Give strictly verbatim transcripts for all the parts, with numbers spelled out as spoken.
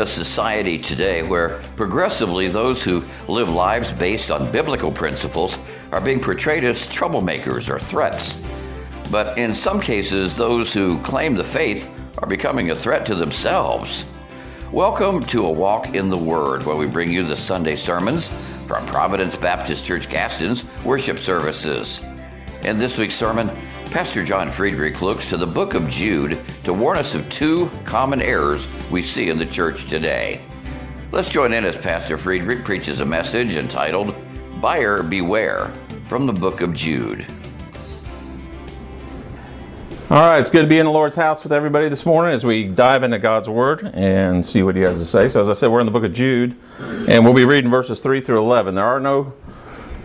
a society today where progressively those who live lives based on biblical principles are being portrayed as troublemakers or threats. But in some cases, those who claim the faith are becoming a threat to themselves. Welcome to A Walk in the Word, where we bring you the Sunday sermons from Providence Baptist Church Gaston's worship services. In this week's sermon, Pastor John Friedrich looks to the book of Jude to warn us of two common errors we see in the church today. Let's join in as Pastor Friedrich preaches a message entitled, Buyer Beware, from the book of Jude. All right, it's good to be in the Lord's house with everybody this morning as we dive into God's Word and see what He has to say. So as I said, we're in the book of Jude, and we'll be reading verses three through eleven. There are no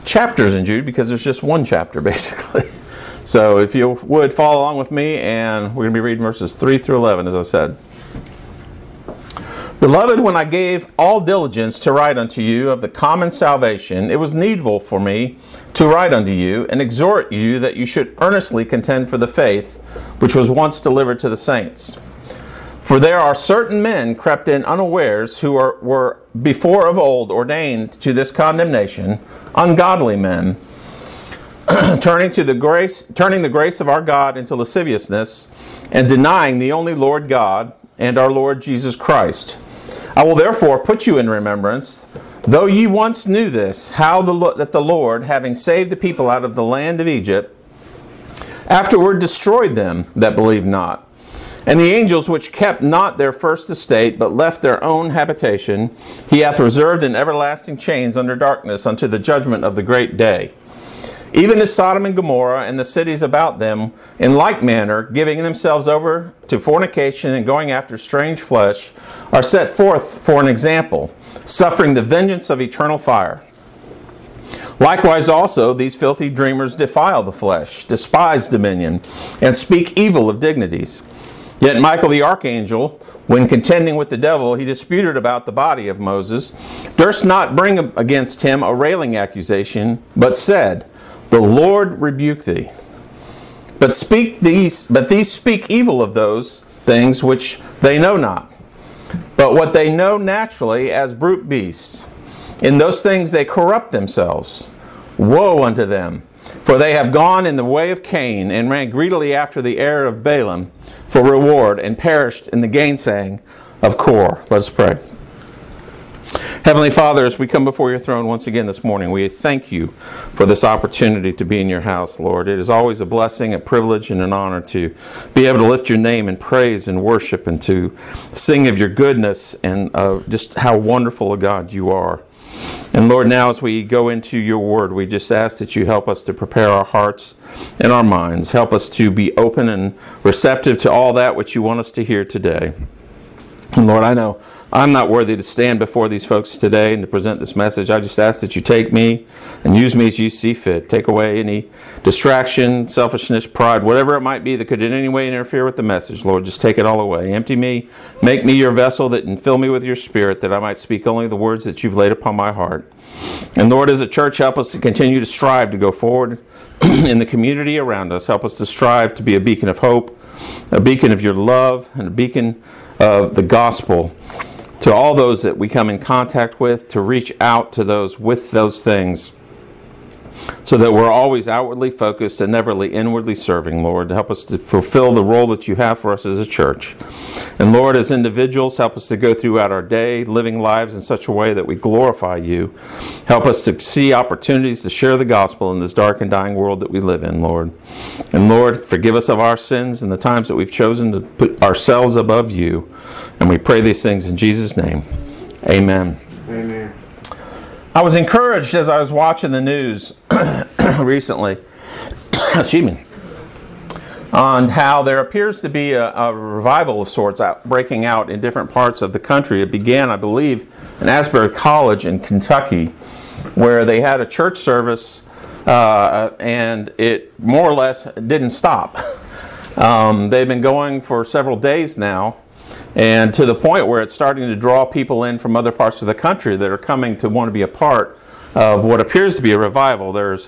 chapters in Jude because there's just one chapter, basically. So if you would, follow along with me, and we're going to be reading verses three through eleven, as I said. Beloved, when I gave all diligence to write unto you of the common salvation, it was needful for me to write unto you and exhort you that you should earnestly contend for the faith which was once delivered to the saints. For there are certain men crept in unawares who are, were before of old ordained to this condemnation, ungodly men, turning to the grace, turning the grace of our God into lasciviousness and denying the only Lord God and our Lord Jesus Christ. I will therefore put you in remembrance, though ye once knew this, how the, that the Lord, having saved the people out of the land of Egypt, afterward destroyed them that believed not. And the angels which kept not their first estate, but left their own habitation, he hath reserved in everlasting chains under darkness unto the judgment of the great day. Even as Sodom and Gomorrah and the cities about them, in like manner, giving themselves over to fornication and going after strange flesh, are set forth for an example, suffering the vengeance of eternal fire. Likewise also, these filthy dreamers defile the flesh, despise dominion, and speak evil of dignities. Yet Michael the archangel, when contending with the devil, he disputed about the body of Moses, durst not bring against him a railing accusation, but said, The Lord rebuke thee. But speak these, but these speak evil of those things which they know not, but what they know naturally as brute beasts. In those things they corrupt themselves. Woe unto them, for they have gone in the way of Cain, and ran greedily after the heir of Balaam for reward, and perished in the gainsaying of Kor. Let us pray. Heavenly Father, as we come before your throne once again this morning, we thank you for this opportunity to be in your house, Lord. It is always a blessing, a privilege, and an honor to be able to lift your name in praise and worship and to sing of your goodness and uh, just how wonderful a God you are. And Lord, now as we go into your word, we just ask that you help us to prepare our hearts and our minds. Help us to be open and receptive to all that which you want us to hear today. And Lord, I know I'm not worthy to stand before these folks today and to present this message. I just ask that you take me and use me as you see fit. Take away any distraction, selfishness, pride, whatever it might be that could in any way interfere with the message. Lord, just take it all away. Empty me, make me your vessel that, and fill me with your spirit that I might speak only the words that you've laid upon my heart. And Lord, as a church, help us to continue to strive to go forward in the community around us. Help us to strive to be a beacon of hope, a beacon of your love, and a beacon of the gospel to all those that we come in contact with, to reach out to those with those things so that we're always outwardly focused and never inwardly serving, Lord. Help us to fulfill the role that you have for us as a church. And Lord, as individuals, help us to go throughout our day, living lives in such a way that we glorify you. Help us to see opportunities to share the gospel in this dark and dying world that we live in, Lord. And Lord, forgive us of our sins and the times that we've chosen to put ourselves above you. And we pray these things in Jesus' name. Amen. Amen. I was encouraged as I was watching the news recently, excuse me, on how there appears to be a, a revival of sorts out, breaking out in different parts of the country. It began, I believe, in Asbury College in Kentucky, where they had a church service, uh, and it more or less didn't stop. Um, they've been going for several days now, and to the point where it's starting to draw people in from other parts of the country that are coming to want to be a part of what appears to be a revival. There's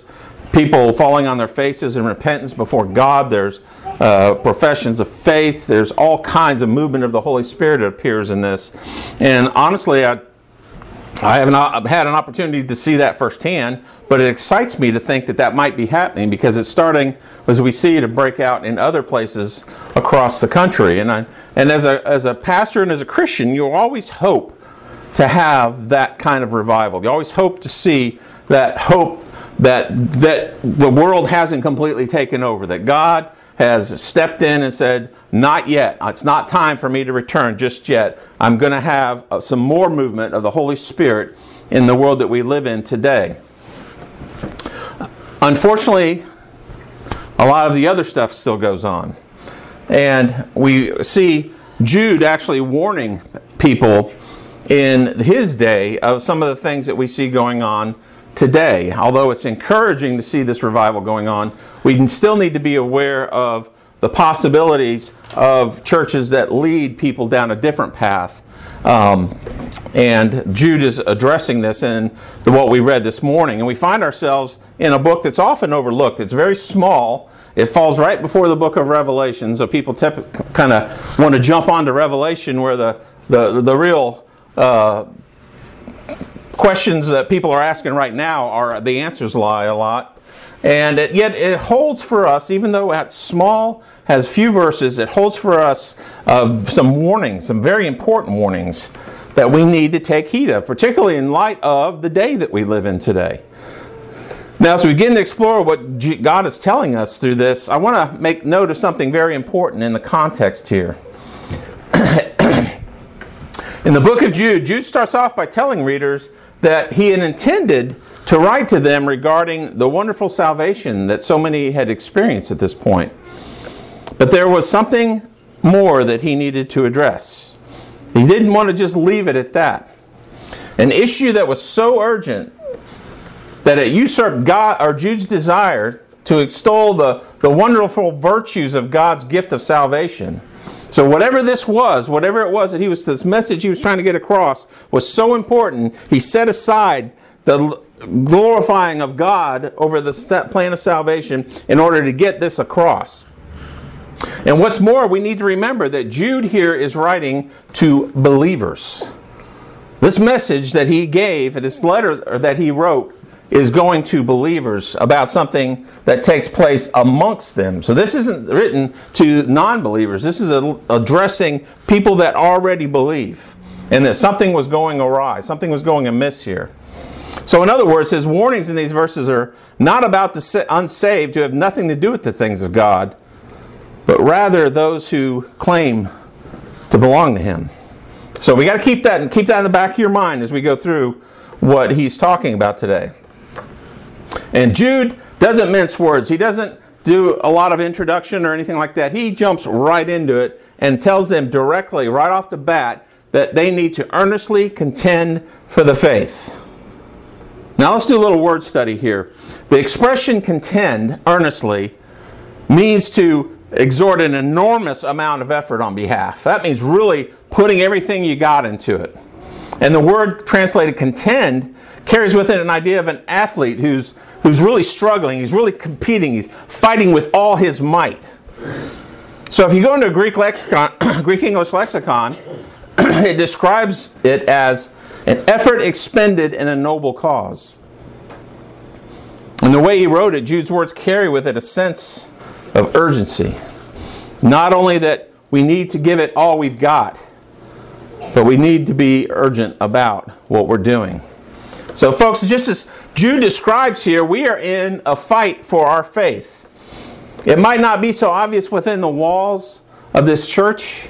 people falling on their faces in repentance before God. There's uh, professions of faith. There's all kinds of movement of the Holy Spirit that appears in this. And honestly, I I have not I've had an opportunity to see that firsthand, but it excites me to think that that might be happening, because it's starting, as we see, to break out in other places across the country. And I, and as a as a pastor and as a Christian, you always hope to have that kind of revival. You always hope to see that hope that that the world hasn't completely taken over, that God has stepped in and said, not yet. It's not time for me to return just yet. I'm going to have some more movement of the Holy Spirit in the world that we live in today. Unfortunately, a lot of the other stuff still goes on. And we see Jude actually warning people in his day of some of the things that we see going on today. Although it's encouraging to see this revival going on, we still need to be aware of the possibilities of churches that lead people down a different path. Um, and Jude is addressing this in the, what we read this morning. And we find ourselves in a book that's often overlooked. It's very small. It falls right before the book of Revelation. So people tep- kind of want to jump onto Revelation, where the, the, the real... Uh, questions that people are asking right now are the answers lie a lot. And it, yet it holds for us, even though it's small, has few verses, it holds for us uh, some warnings, some very important warnings that we need to take heed of, particularly in light of the day that we live in today. Now, as we begin to explore what G- God is telling us through this, I want to make note of something very important in the context here. In the book of Jude, Jude starts off by telling readers that he had intended to write to them regarding the wonderful salvation that so many had experienced at this point. But there was something more that he needed to address. He didn't want to just leave it at that. An issue that was so urgent that it usurped God or Jude's desire to extol the, the wonderful virtues of God's gift of salvation. So whatever this was, whatever it was that he was, this message he was trying to get across was so important, he set aside the glorifying of God over the plan of salvation in order to get this across. And what's more, we need to remember that Jude here is writing to believers. This message that he gave, this letter that he wrote, is going to believers about something that takes place amongst them. So this isn't written to non-believers. This is a, addressing people that already believe, and that something was going awry. Something was going amiss here. So in other words, his warnings in these verses are not about the unsaved who have nothing to do with the things of God, but rather those who claim to belong to Him. So we got to keep that and keep that in the back of your mind as we go through what he's talking about today. And Jude doesn't mince words. He doesn't do a lot of introduction or anything like that. He jumps right into it and tells them directly, right off the bat, that they need to earnestly contend for the faith. Now let's do a little word study here. The expression contend earnestly means to exert an enormous amount of effort on behalf. That means really putting everything you got into it. And the word translated contend carries with it an idea of an athlete who's who's really struggling, he's really competing, he's fighting with all his might. So if you go into a Greek lexicon, Greek English lexicon, it describes it as an effort expended in a noble cause. And the way he wrote it, Jude's words carry with it a sense of urgency. Not only that we need to give it all we've got, but we need to be urgent about what we're doing. So folks, just as Jude describes here, we are in a fight for our faith. It might not be so obvious within the walls of this church,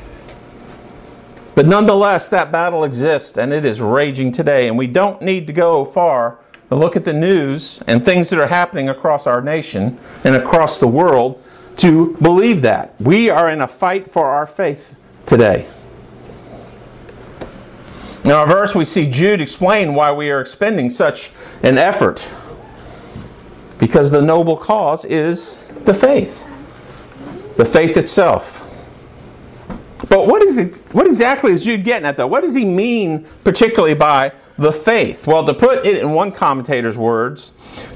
but nonetheless, that battle exists and it is raging today. And we don't need to go far to look at the news and things that are happening across our nation and across the world to believe that. We are in a fight for our faith today. In our verse, we see Jude explain why we are expending such an effort. Because the noble cause is the faith. The faith itself. But what is it, what exactly is Jude getting at, though? What does he mean particularly by the faith. Well, to put it in one commentator's words,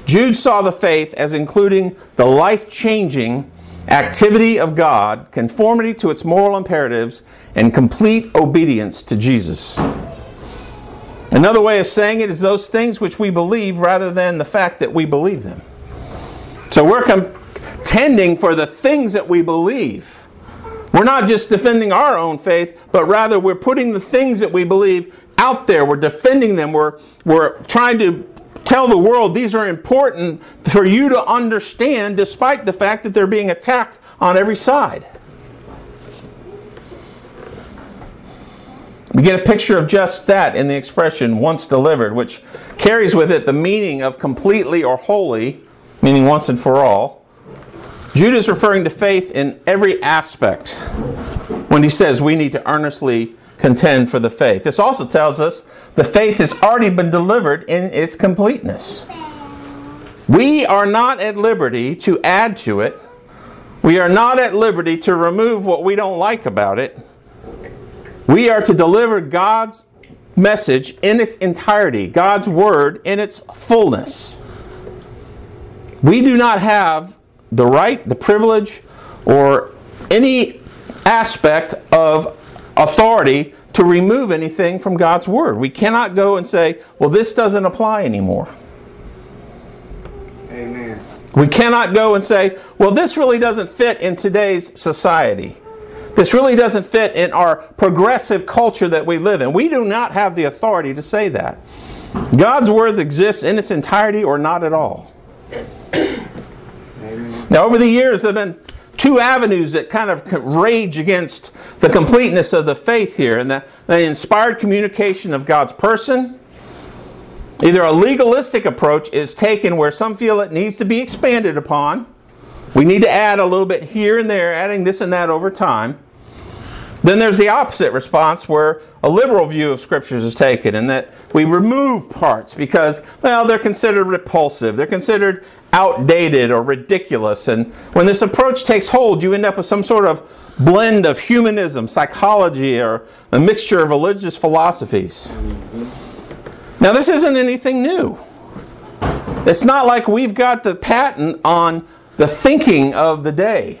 Jude saw the faith as including the life-changing activity of God, conformity to its moral imperatives, and complete obedience to Jesus. Another way of saying it is those things which we believe rather than the fact that we believe them. So we're contending for the things that we believe. We're not just defending our own faith, but rather we're putting the things that we believe out there. We're defending them. We're, we're trying to tell the world these are important for you to understand, despite the fact that they're being attacked on every side. We get a picture of just that in the expression, once delivered, which carries with it the meaning of completely or wholly, meaning once and for all. Jude is referring to faith in every aspect when he says we need to earnestly contend for the faith. This also tells us the faith has already been delivered in its completeness. We are not at liberty to add to it. We are not at liberty to remove what we don't like about it. We are to deliver God's message in its entirety, God's word in its fullness. We do not have the right, the privilege, or any aspect of authority to remove anything from God's word. We cannot go and say, well, this doesn't apply anymore. Amen. We cannot go and say, well, this really doesn't fit in today's society. This really doesn't fit in our progressive culture that we live in. We do not have the authority to say that. God's word exists in its entirety or not at all. Now, over the years, there have been two avenues that kind of rage against the completeness of the faith here, and the, the inspired communication of God's person. Either a legalistic approach is taken where some feel it needs to be expanded upon. We need to add a little bit here and there, adding this and that over time. Then there's the opposite response where a liberal view of scriptures is taken, and that we remove parts because, well, they're considered repulsive. They're considered outdated or ridiculous. And when this approach takes hold, you end up with some sort of blend of humanism, psychology, or a mixture of religious philosophies. Now, this isn't anything new. It's not like we've got the patent on the thinking of the day.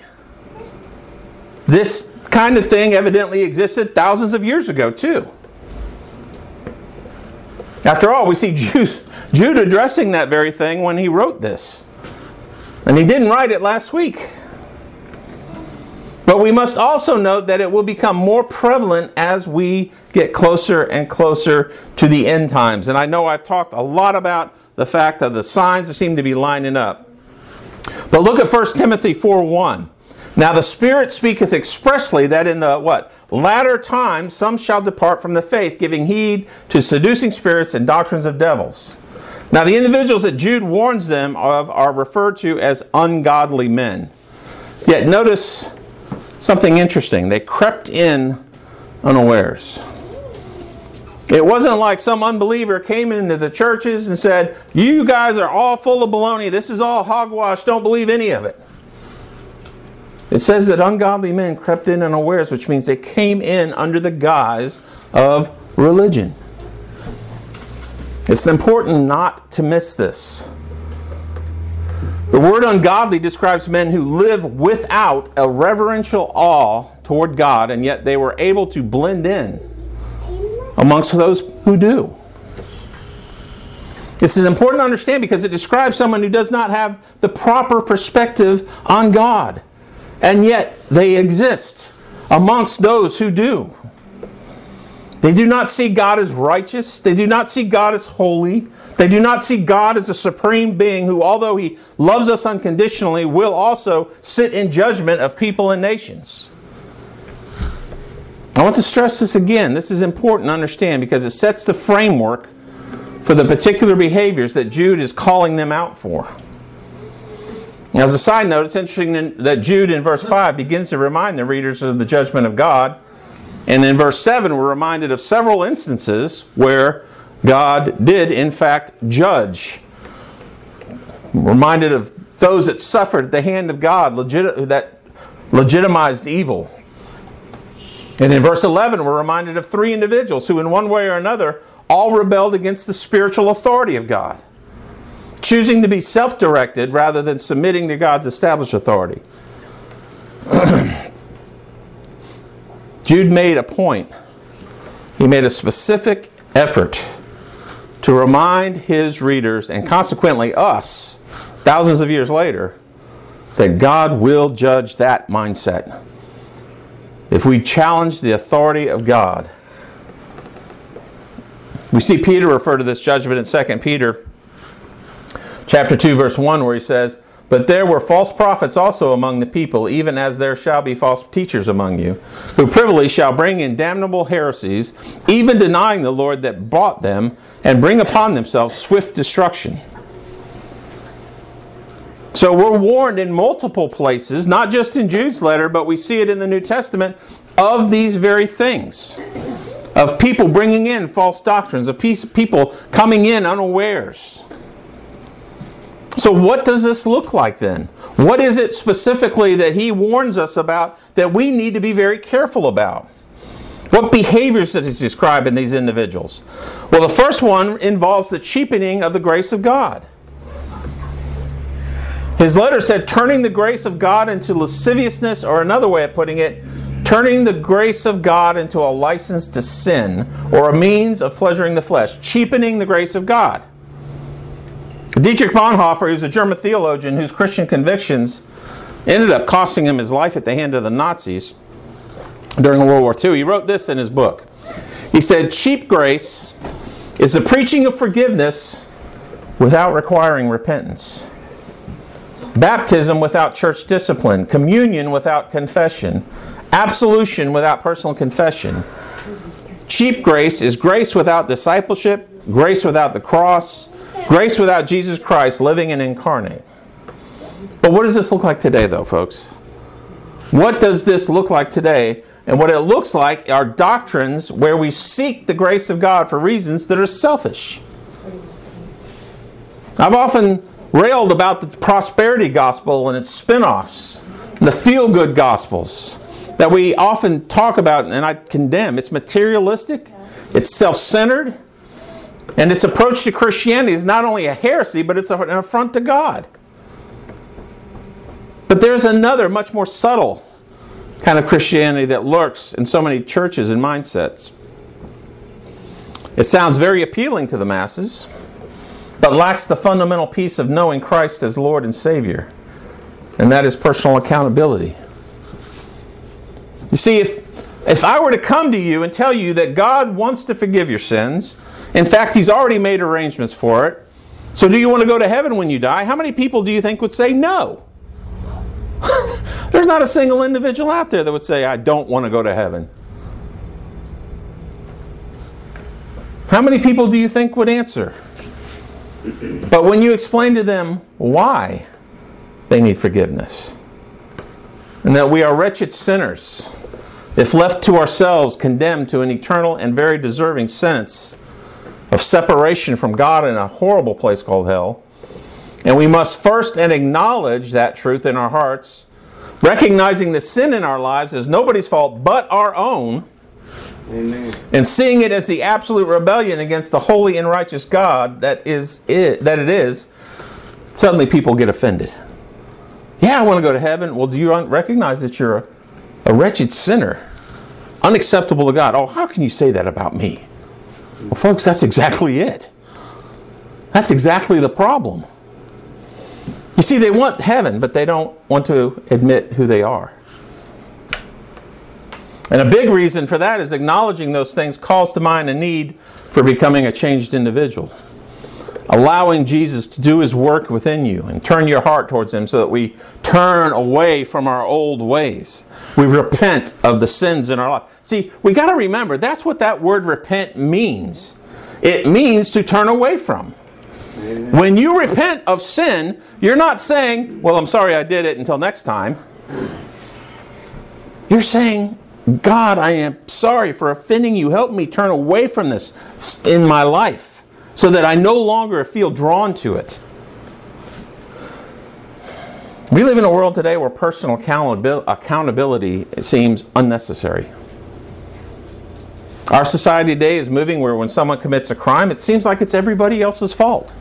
This kind of thing evidently existed thousands of years ago too. After all, we see Jude, Jude addressing that very thing when he wrote this. And he didn't write it last week. But we must also note that it will become more prevalent as we get closer and closer to the end times. And I know I've talked a lot about the fact that the signs that seem to be lining up. But look at First Timothy four one. Now the Spirit speaketh expressly that in the, what? Latter times some shall depart from the faith, giving heed to seducing spirits and doctrines of devils. Now the individuals that Jude warns them of are referred to as ungodly men. Yet notice something interesting. They crept in unawares. It wasn't like some unbeliever came into the churches and said, you guys are all full of baloney. This is all hogwash. Don't believe any of it. It says that ungodly men crept in unawares, which means they came in under the guise of religion. It's important not to miss this. The word ungodly describes men who live without a reverential awe toward God, and yet they were able to blend in amongst those who do. This is important to understand because it describes someone who does not have the proper perspective on God. And yet, they exist amongst those who do. They do not see God as righteous. They do not see God as holy. They do not see God as a supreme being who, although He loves us unconditionally, will also sit in judgment of people and nations. I want to stress this again. This is important to understand because it sets the framework for the particular behaviors that Jude is calling them out for. Now, as a side note, it's interesting that Jude in verse five begins to remind the readers of the judgment of God. And in verse seven, we're reminded of several instances where God did, in fact, judge. We're reminded of those that suffered at the hand of God legit- that legitimized evil. And in verse eleven, we're reminded of three individuals who, in one way or another, all rebelled against the spiritual authority of God, choosing to be self-directed rather than submitting to God's established authority. Jude made a point. He made a specific effort to remind his readers, and consequently us, thousands of years later, that God will judge that mindset. If we challenge the authority of God. We see Peter refer to this judgment in Second Peter chapter two, verse one, where he says, "But there were false prophets also among the people, even as there shall be false teachers among you, who privily shall bring in damnable heresies, even denying the Lord that bought them, and bring upon themselves swift destruction." So we're warned in multiple places, not just in Jude's letter, but we see it in the New Testament, of these very things. Of people bringing in false doctrines, of people coming in unawares. So what does this look like then? What is it specifically that he warns us about that we need to be very careful about? What behaviors does he describe in these individuals? Well, the first one involves the cheapening of the grace of God. His letter said, turning the grace of God into lasciviousness, or another way of putting it, turning the grace of God into a license to sin, or a means of pleasuring the flesh. Cheapening the grace of God. Dietrich Bonhoeffer, who's a German theologian whose Christian convictions ended up costing him his life at the hand of the Nazis during World War Two, he wrote this in his book. He said, "Cheap grace is the preaching of forgiveness without requiring repentance, baptism without church discipline, communion without confession, absolution without personal confession. Cheap grace is grace without discipleship, grace without the cross, grace without Jesus Christ living and incarnate." But what does this look like today, though, folks? What does this look like today? And what it looks like are doctrines where we seek the grace of God for reasons that are selfish. I've often railed about the prosperity gospel and its spin-offs, the feel-good gospels that we often talk about, and I condemn. It's materialistic, it's self-centered, and its approach to Christianity is not only a heresy, but it's an affront to God. But there's another, much more subtle kind of Christianity that lurks in so many churches and mindsets. It sounds very appealing to the masses, but lacks the fundamental piece of knowing Christ as Lord and Savior, and that is personal accountability. You see, if if I were to come to you and tell you that God wants to forgive your sins, in fact, He's already made arrangements for it. So do you want to go to heaven when you die? How many people do you think would say no? There's not a single individual out there that would say, "I don't want to go to heaven." How many people do you think would answer? But when you explain to them why they need forgiveness, and that we are wretched sinners, if left to ourselves, condemned to an eternal and very deserving sentence of separation from God in a horrible place called hell. And we must first and acknowledge that truth in our hearts, recognizing the sin in our lives as nobody's fault but our own. Amen. And seeing it as the absolute rebellion against the holy and righteous God that is it, that it is, suddenly people get offended. Yeah, I want to go to heaven. Well, do you recognize that you're a, a wretched sinner, unacceptable to God? Oh, how can you say that about me? Well, folks, that's exactly it. That's exactly the problem. You see, they want heaven, but they don't want to admit who they are. And a big reason for that is acknowledging those things calls to mind a need for becoming a changed individual. Allowing Jesus to do His work within you and turn your heart towards Him so that we turn away from our old ways. We repent of the sins in our life. See, we got to remember, that's what that word repent means. It means to turn away from. Amen. When you repent of sin, you're not saying, "Well, I'm sorry I did it, until next time." You're saying, "God, I am sorry for offending you. Help me turn away from this in my life, so that I no longer feel drawn to it." We live in a world today where personal accountabil- accountability seems unnecessary. Our society today is moving where when someone commits a crime, it seems like it's everybody else's fault.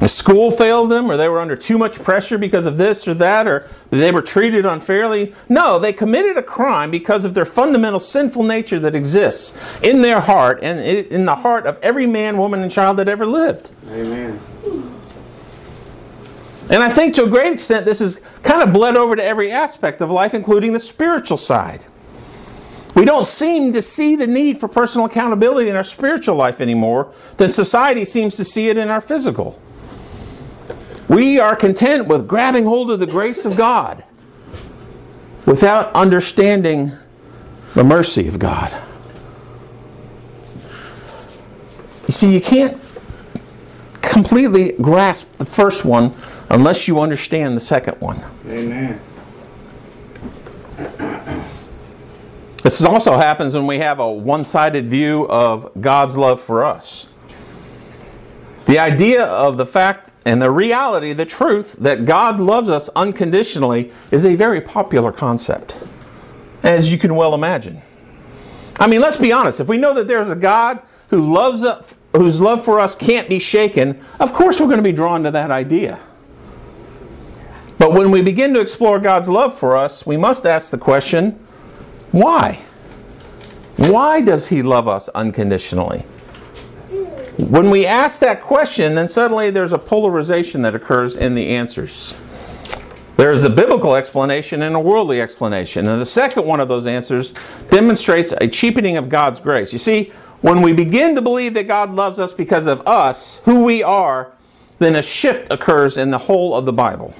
The school failed them, or they were under too much pressure because of this or that, or they were treated unfairly. No, they committed a crime because of their fundamental sinful nature that exists in their heart and in the heart of every man, woman, and child that ever lived. Amen. And I think to a great extent this is kind of bled over to every aspect of life, including the spiritual side. We don't seem to see the need for personal accountability in our spiritual life anymore than society seems to see it in our physical. We are content with grabbing hold of the grace of God without understanding the mercy of God. You see, you can't completely grasp the first one unless you understand the second one. Amen. This also happens when we have a one-sided view of God's love for us. The idea of the fact and the reality, the truth, that God loves us unconditionally is a very popular concept, as you can well imagine. I mean, let's be honest. If we know that there's a God who loves us, whose love for us can't be shaken, of course we're going to be drawn to that idea. But when we begin to explore God's love for us, we must ask the question, why? Why does He love us unconditionally? When we ask that question, then suddenly there's a polarization that occurs in the answers. There is a biblical explanation and a worldly explanation. And the second one of those answers demonstrates a cheapening of God's grace. You see, when we begin to believe that God loves us because of us, who we are, then a shift occurs in the whole of the Bible.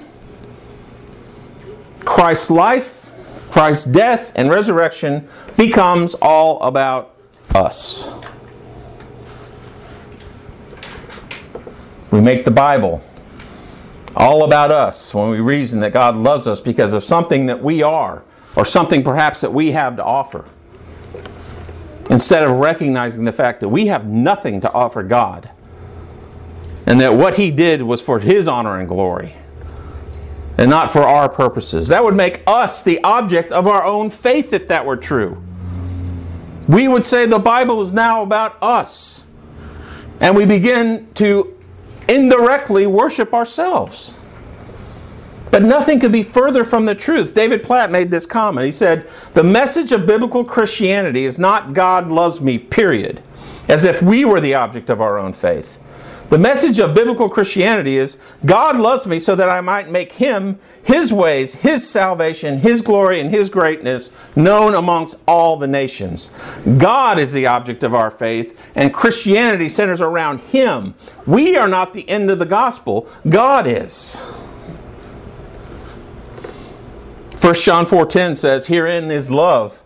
Christ's life, Christ's death, and resurrection becomes all about us. We make the Bible all about us when we reason that God loves us because of something that we are, or something perhaps that we have to offer, instead of recognizing the fact that we have nothing to offer God, and that what He did was for His honor and glory, and not for our purposes. That would make us the object of our own faith if that were true. We would say the Bible is now about us, and we begin to indirectly worship ourselves. But nothing could be further from the truth. David Platt made this comment. He said, "The message of biblical Christianity is not God loves me, period, as if we were the object of our own faith. The message of biblical Christianity is God loves me so that I might make Him, His ways, His salvation, His glory, and His greatness known amongst all the nations." God is the object of our faith, and Christianity centers around Him. We are not the end of the gospel. God is. First John four ten says, "Herein is love,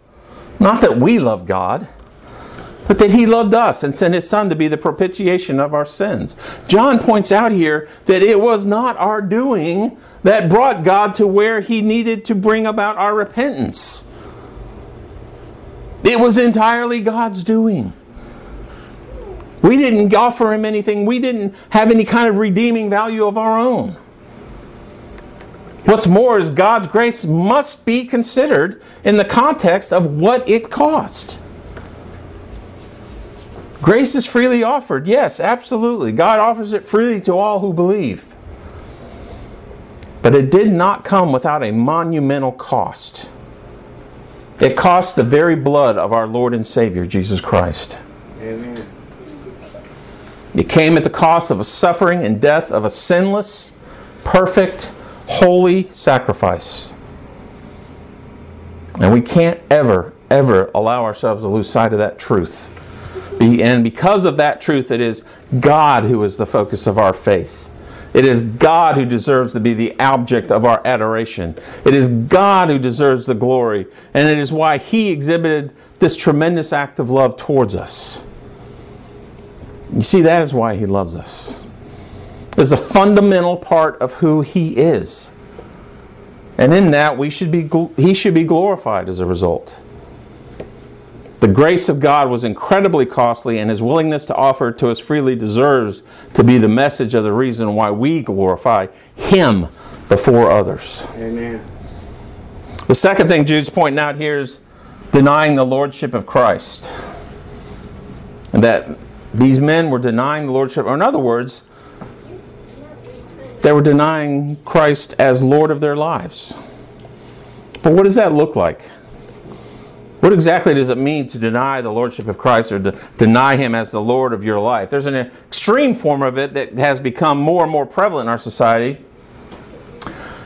not that we love God, but that He loved us and sent His Son to be the propitiation of our sins." John points out here that it was not our doing that brought God to where He needed to bring about our repentance. It was entirely God's doing. We didn't offer Him anything. We didn't have any kind of redeeming value of our own. What's more is God's grace must be considered in the context of what it cost. Grace is freely offered. Yes, absolutely. God offers it freely to all who believe. But it did not come without a monumental cost. It cost the very blood of our Lord and Savior, Jesus Christ. Amen. It came at the cost of a suffering and death of a sinless, perfect, holy sacrifice. And we can't ever, ever allow ourselves to lose sight of that truth. And because of that truth, it is God who is the focus of our faith. It is God who deserves to be the object of our adoration. It is God who deserves the glory. And it is why He exhibited this tremendous act of love towards us. You see, that is why He loves us. It's a fundamental part of who He is. And in that, we should be He should be glorified as a result. The grace of God was incredibly costly, and His willingness to offer it to us freely deserves to be the message of the reason why we glorify Him before others. Amen. The second thing Jude's pointing out here is denying the lordship of Christ. And that these men were denying the lordship, or in other words, they were denying Christ as Lord of their lives. But what does that look like? What exactly does it mean to deny the lordship of Christ, or to deny Him as the Lord of your life? There's an extreme form of it that has become more and more prevalent in our society,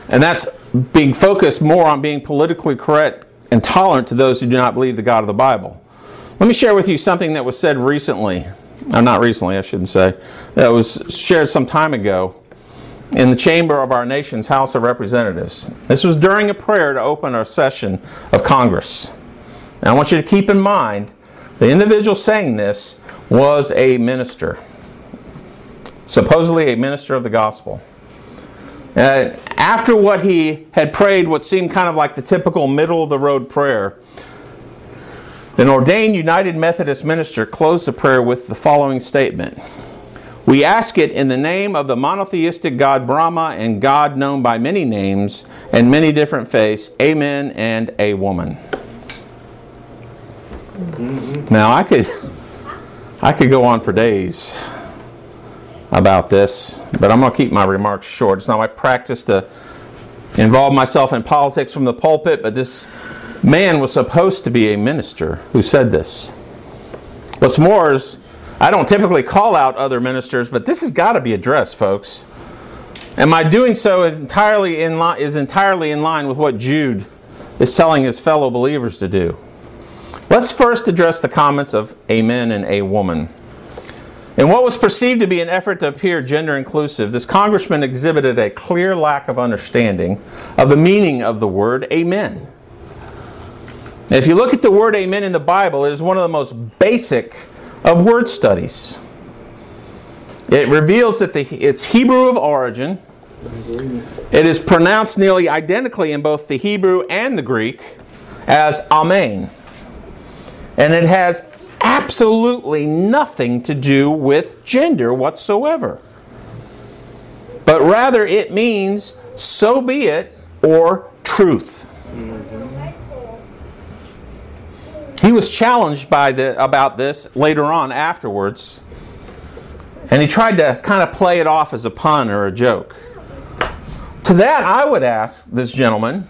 and that's being focused more on being politically correct and tolerant to those who do not believe the God of the Bible. Let me share with you something that was said recently. Uh, not recently, I shouldn't say. That was shared some time ago in the chamber of our nation's House of Representatives. This was during a prayer to open our session of Congress. And I want you to keep in mind, the individual saying this was a minister. Supposedly a minister of the gospel. Uh, after what he had prayed, what seemed kind of like the typical middle-of-the-road prayer, an ordained United Methodist minister closed the prayer with the following statement: "We ask it in the name of the monotheistic God Brahma and God known by many names and many different faiths, amen and a woman." Mm-hmm. Now I could, I could go on for days about this, but I'm going to keep my remarks short. It's not my practice to involve myself in politics from the pulpit, but this man was supposed to be a minister who said this. What's more is, I don't typically call out other ministers, but this has got to be addressed, folks. And my doing so is entirely in li- is entirely in line with what Jude is telling his fellow believers to do. Let's first address the comments of "amen" and "a woman." In what was perceived to be an effort to appear gender inclusive, this congressman exhibited a clear lack of understanding of the meaning of the word amen. Now, if you look at the word amen in the Bible, it is one of the most basic of word studies. It reveals that the, it's Hebrew of origin. It is pronounced nearly identically in both the Hebrew and the Greek as amen. And it has absolutely nothing to do with gender whatsoever. But rather it means "so be it" or "truth." He was challenged by the, about this later on afterwards, and he tried to kind of play it off as a pun or a joke. To that I would ask this gentleman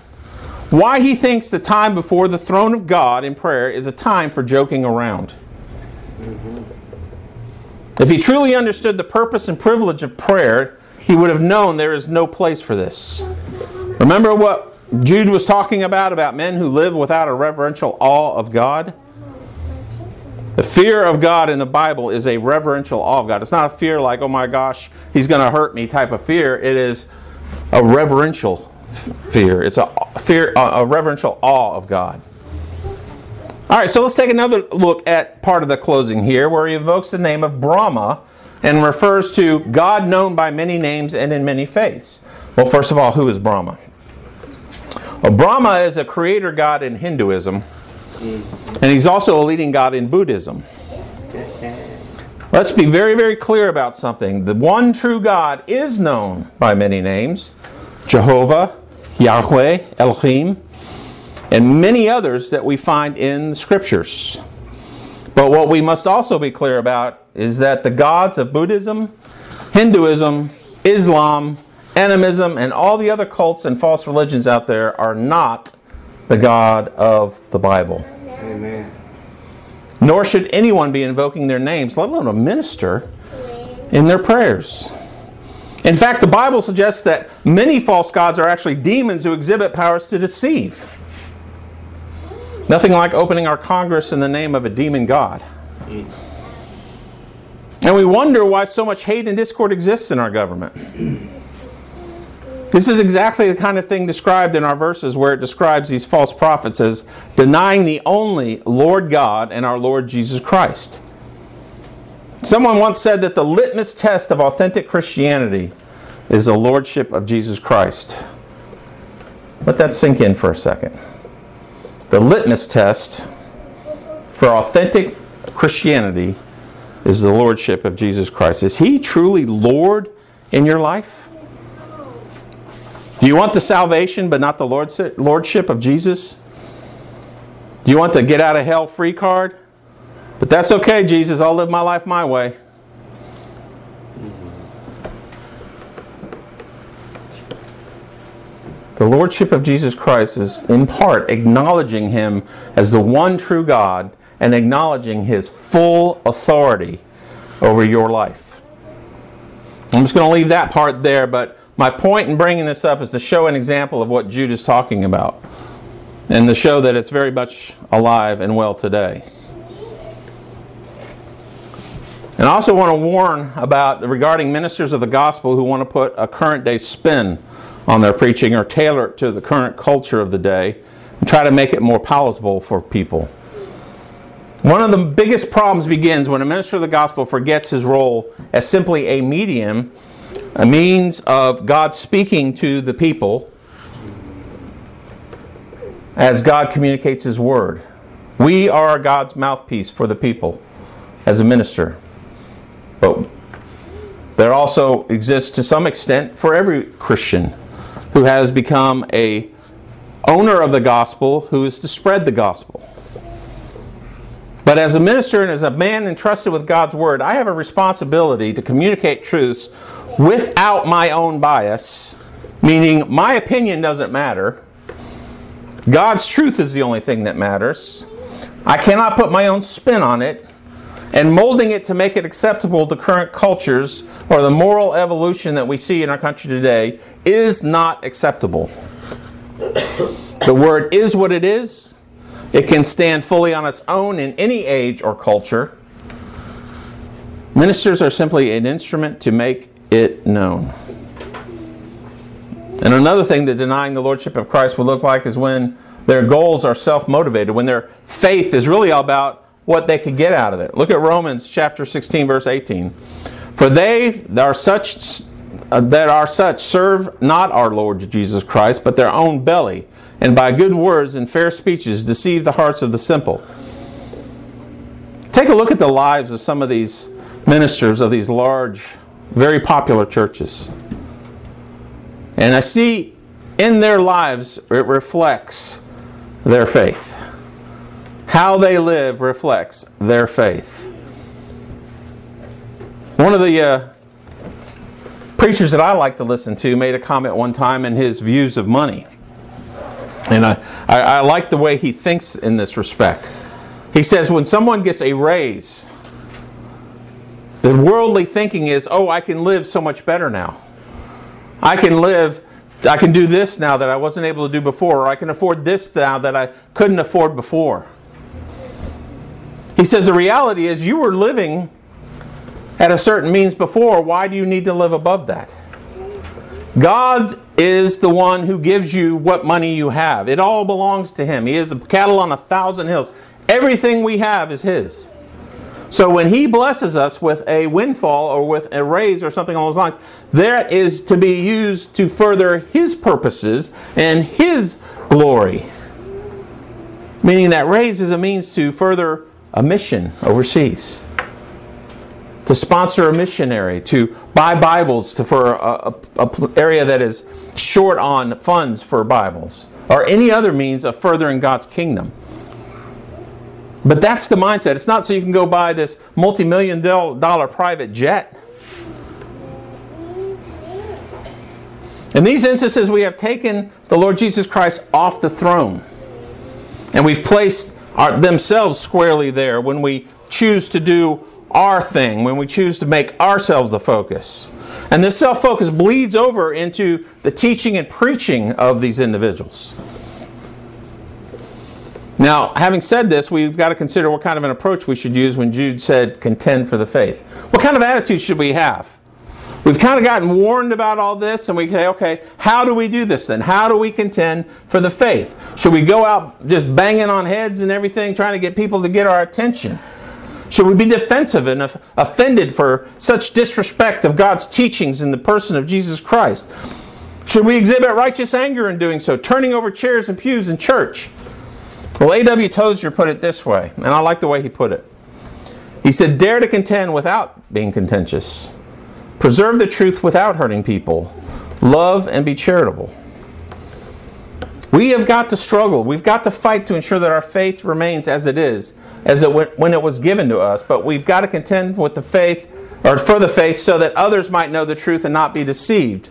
why he thinks the time before the throne of God in prayer is a time for joking around. Mm-hmm. If he truly understood the purpose and privilege of prayer, he would have known there is no place for this. Remember what Jude was talking about, about men who live without a reverential awe of God? The fear of God in the Bible is a reverential awe of God. It's not a fear like, oh my gosh, he's going to hurt me type of fear. It is a reverential fear. It's a fear, a reverential awe of God. All right, so let's take another look at part of the closing here where he evokes the name of Brahma and refers to God known by many names and in many faiths. Well, first of all, who is Brahma? Well, Brahma is a creator god in Hinduism, and he's also a leading god in Buddhism. Let's be very, very clear about something. The one true God is known by many names: Jehovah, Yahweh, Elohim, and many others that we find in the scriptures. But what we must also be clear about is that the gods of Buddhism, Hinduism, Islam, animism, and all the other cults and false religions out there are not the God of the Bible. Amen. Nor should anyone be invoking their names, let alone a minister, in their prayers. In fact, the Bible suggests that many false gods are actually demons who exhibit powers to deceive. Nothing like opening our Congress in the name of a demon god. And we wonder why so much hate and discord exists in our government. This is exactly the kind of thing described in our verses where it describes these false prophets as denying the only Lord God and our Lord Jesus Christ. Someone once said that the litmus test of authentic Christianity is the lordship of Jesus Christ. Let that sink in for a second. The litmus test for authentic Christianity is the lordship of Jesus Christ. Is He truly Lord in your life? Do you want the salvation but not the lordship of Jesus? Do you want the get out of hell free card? But that's okay, Jesus. I'll live my life my way. The Lordship of Jesus Christ is in part acknowledging Him as the one true God and acknowledging His full authority over your life. I'm just going to leave that part there, but my point in bringing this up is to show an example of what Jude is talking about and to show that it's very much alive and well today. And I also want to warn about regarding ministers of the gospel who want to put a current day spin on their preaching or tailor it to the current culture of the day and try to make it more palatable for people. One of the biggest problems begins when a minister of the gospel forgets his role as simply a medium, a means of God speaking to the people as God communicates His word. We are God's mouthpiece for the people as a minister. But there also exists to some extent for every Christian who has become a owner of the gospel who is to spread the gospel. But as a minister and as a man entrusted with God's word, I have a responsibility to communicate truths without my own bias, meaning my opinion doesn't matter. God's truth is the only thing that matters. I cannot put my own spin on it, and molding it to make it acceptable to current cultures or the moral evolution that we see in our country today is not acceptable. The word is what it is. It can stand fully on its own in any age or culture. Ministers are simply an instrument to make it known. And another thing that denying the Lordship of Christ would look like is when their goals are self-motivated, when their faith is really all about what they could get out of it. Look at Romans chapter sixteen, verse eighteen. For they that are such that are such serve not our Lord Jesus Christ, but their own belly, and by good words and fair speeches deceive the hearts of the simple. Take a look at the lives of some of these ministers of these large, very popular churches. And I see in their lives it reflects their faith. How they live reflects their faith. One of the uh, preachers that I like to listen to made a comment one time in his views of money. And I, I, I like the way he thinks in this respect. He says, when someone gets a raise, the worldly thinking is, oh, I can live so much better now. I can live, I can do this now that I wasn't able to do before, or I can afford this now that I couldn't afford before. He says the reality is you were living at a certain means before. Why do you need to live above that? God is the one who gives you what money you have. It all belongs to Him. He is the cattle on a thousand hills. Everything we have is His. So when He blesses us with a windfall or with a raise or something along those lines, that is to be used to further His purposes and His glory. Meaning that raise is a means to further a mission overseas, to sponsor a missionary, to buy Bibles to, for a, a, a area that is short on funds for Bibles, or any other means of furthering God's kingdom. But that's the mindset. It's not so you can go buy this multi-million dollar private jet. In these instances, we have taken the Lord Jesus Christ off the throne, and we've placed Are themselves squarely there when we choose to do our thing, when we choose to make ourselves the focus. And this self-focus bleeds over into the teaching and preaching of these individuals. Now, having said this, we've got to consider what kind of an approach we should use when Jude said, contend for the faith. What kind of attitude should we have? We've kind of gotten warned about all this, and we say, okay, how do we do this then? How do we contend for the faith? Should we go out just banging on heads and everything, trying to get people to get our attention? Should we be defensive and offended for such disrespect of God's teachings in the person of Jesus Christ? Should we exhibit righteous anger in doing so, turning over chairs and pews in church? Well, A W Tozer put it this way, and I like the way he put it. He said, dare to contend without being contentious. Preserve the truth without hurting people. Love and be charitable. We have got to struggle. We've got to fight to ensure that our faith remains as it is, as it w- when it was given to us. But we've got to contend with the faith, or for the faith, so that others might know the truth and not be deceived.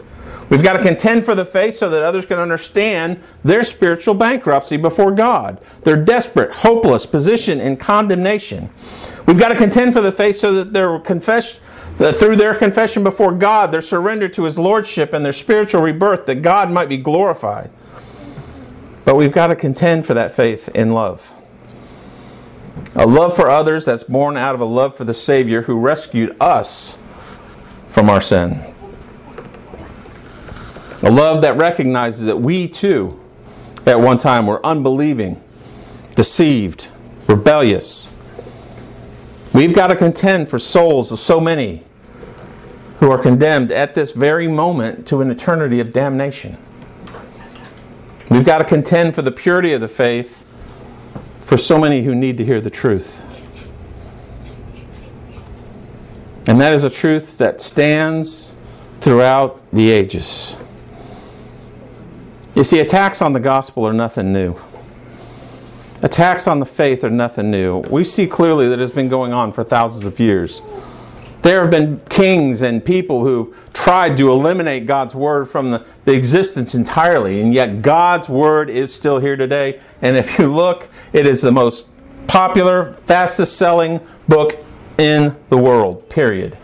We've got to contend for the faith so that others can understand their spiritual bankruptcy before God, their desperate, hopeless position in condemnation. We've got to contend for the faith so that their confession, that through their confession before God, their surrender to His Lordship and their spiritual rebirth, that God might be glorified. But we've got to contend for that faith in love. A love for others that's born out of a love for the Savior who rescued us from our sin. A love that recognizes that we too, at one time, were unbelieving, deceived, rebellious. We've got to contend for souls of so many who are condemned at this very moment to an eternity of damnation. We've got to contend for the purity of the faith for so many who need to hear the truth. And that is a truth that stands throughout the ages. You see, attacks on the gospel are nothing new. Attacks on the faith are nothing new. We see clearly that it's been going on for thousands of years. There have been kings and people who tried to eliminate God's word from the, the existence entirely, and yet God's word is still here today. And if you look, it is the most popular, fastest selling book in the world, period.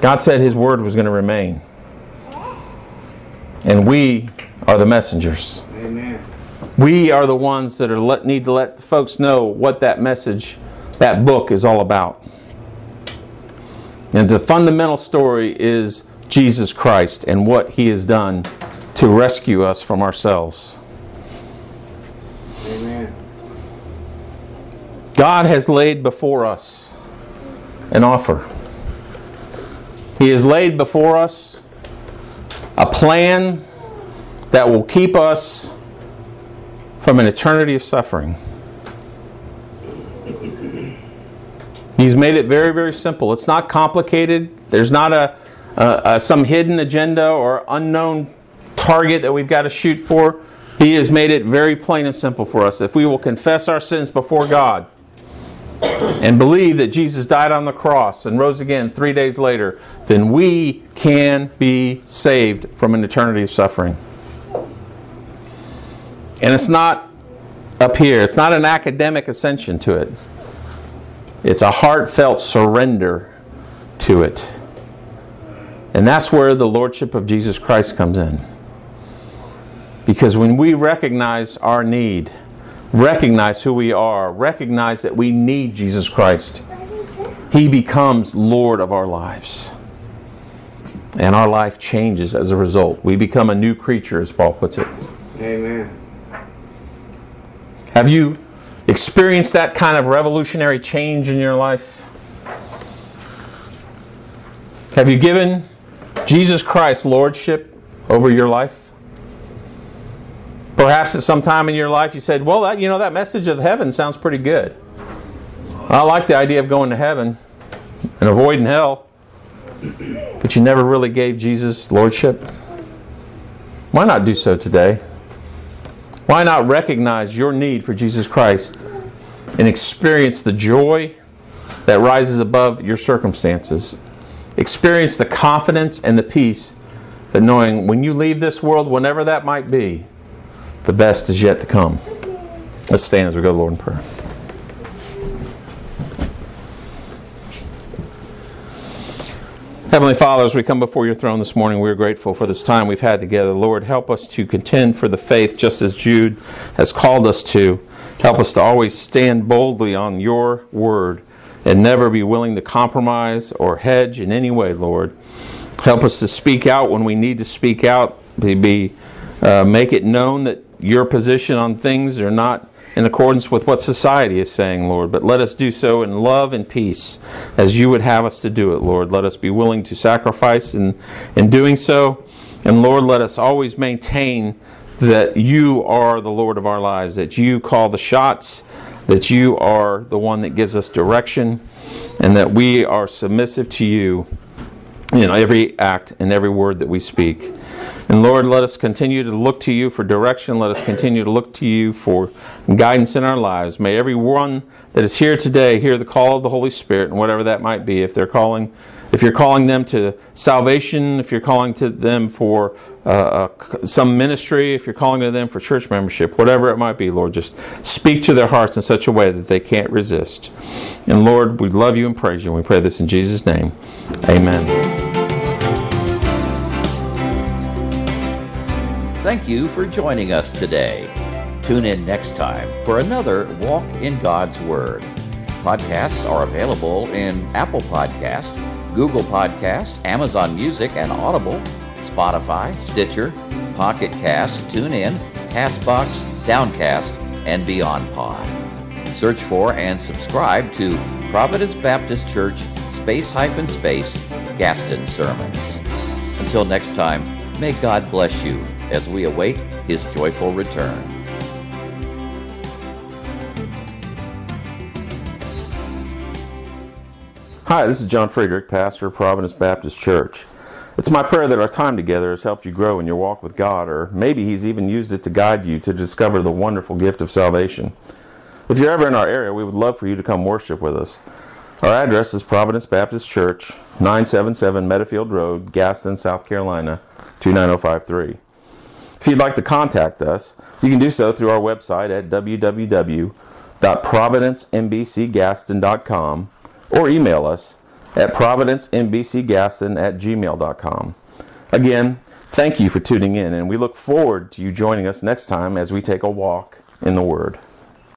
God said His word was going to remain. And we are the messengers. Amen. We are the ones that are let, need to let folks know what that message that book is all about. And the fundamental story is Jesus Christ and what He has done to rescue us from ourselves. Amen. God has laid before us an offer. He has laid before us a plan that will keep us from an eternity of suffering. He's made it very, very simple. It's not complicated. There's not a, a, a some hidden agenda or unknown target that we've got to shoot for. He has made it very plain and simple for us. If we will confess our sins before God and believe that Jesus died on the cross and rose again three days later, then we can be saved from an eternity of suffering. And it's not up here. It's not an academic ascension to it. It's a heartfelt surrender to it. And that's where the Lordship of Jesus Christ comes in. Because when we recognize our need, recognize who we are, recognize that we need Jesus Christ, He becomes Lord of our lives. And our life changes as a result. We become a new creature, as Paul puts it. Amen. Have you experienced that kind of revolutionary change in your life? Have you given Jesus Christ lordship over your life? Perhaps at some time in your life you said, well, that, you know, that message of heaven sounds pretty good. I like the idea of going to heaven and avoiding hell, but you never really gave Jesus lordship. Why not do so today? Why not recognize your need for Jesus Christ and experience the joy that rises above your circumstances? Experience the confidence and the peace that knowing when you leave this world, whenever that might be, the best is yet to come. Let's stand as we go to the Lord in prayer. Heavenly Father, as we come before your throne this morning, we are grateful for this time we've had together. Lord, help us to contend for the faith just as Jude has called us to. Help us to always stand boldly on your word and never be willing to compromise or hedge in any way, Lord. Help us to speak out when we need to speak out. Be, uh, make it known that your position on things are not in accordance with what society is saying, Lord. But let us do so in love and peace as you would have us to do it, Lord. Let us be willing to sacrifice in, in doing so. And Lord, let us always maintain that you are the Lord of our lives, that you call the shots, that you are the one that gives us direction, and that we are submissive to you in every act and every word that we speak. And Lord, let us continue to look to you for direction. Let us continue to look to you for guidance in our lives. May everyone that is here today hear the call of the Holy Spirit, and whatever that might be. If they're calling, if you're calling them to salvation, if you're calling to them for uh, some ministry, if you're calling to them for church membership, whatever it might be, Lord, just speak to their hearts in such a way that they can't resist. And Lord, we love you and praise you, and we pray this in Jesus' name. Amen. Thank you for joining us today. Tune in next time for another Walk in God's Word. Podcasts are available in Apple Podcast, Google Podcast, Amazon Music and Audible, Spotify, Stitcher, Pocket Cast, TuneIn, CastBox, Downcast, and BeyondPod. Search for and subscribe to Providence Baptist Church Space Hyphen Space Gaston Sermons. Until next time, may God bless you as we await his joyful return. Hi, this is John Friedrich, pastor of Providence Baptist Church. It's my prayer that our time together has helped you grow in your walk with God, or maybe he's even used it to guide you to discover the wonderful gift of salvation. If you're ever in our area, we would love for you to come worship with us. Our address is Providence Baptist Church, nine seventy-seven Meadowfield Road, Gaston, South Carolina, two nine oh five three. If you'd like to contact us, you can do so through our website at w w w dot providence n b c gaston dot com or email us at providence n b c gaston at gmail dot com. Again, thank you for tuning in, and we look forward to you joining us next time as we take a walk in the Word.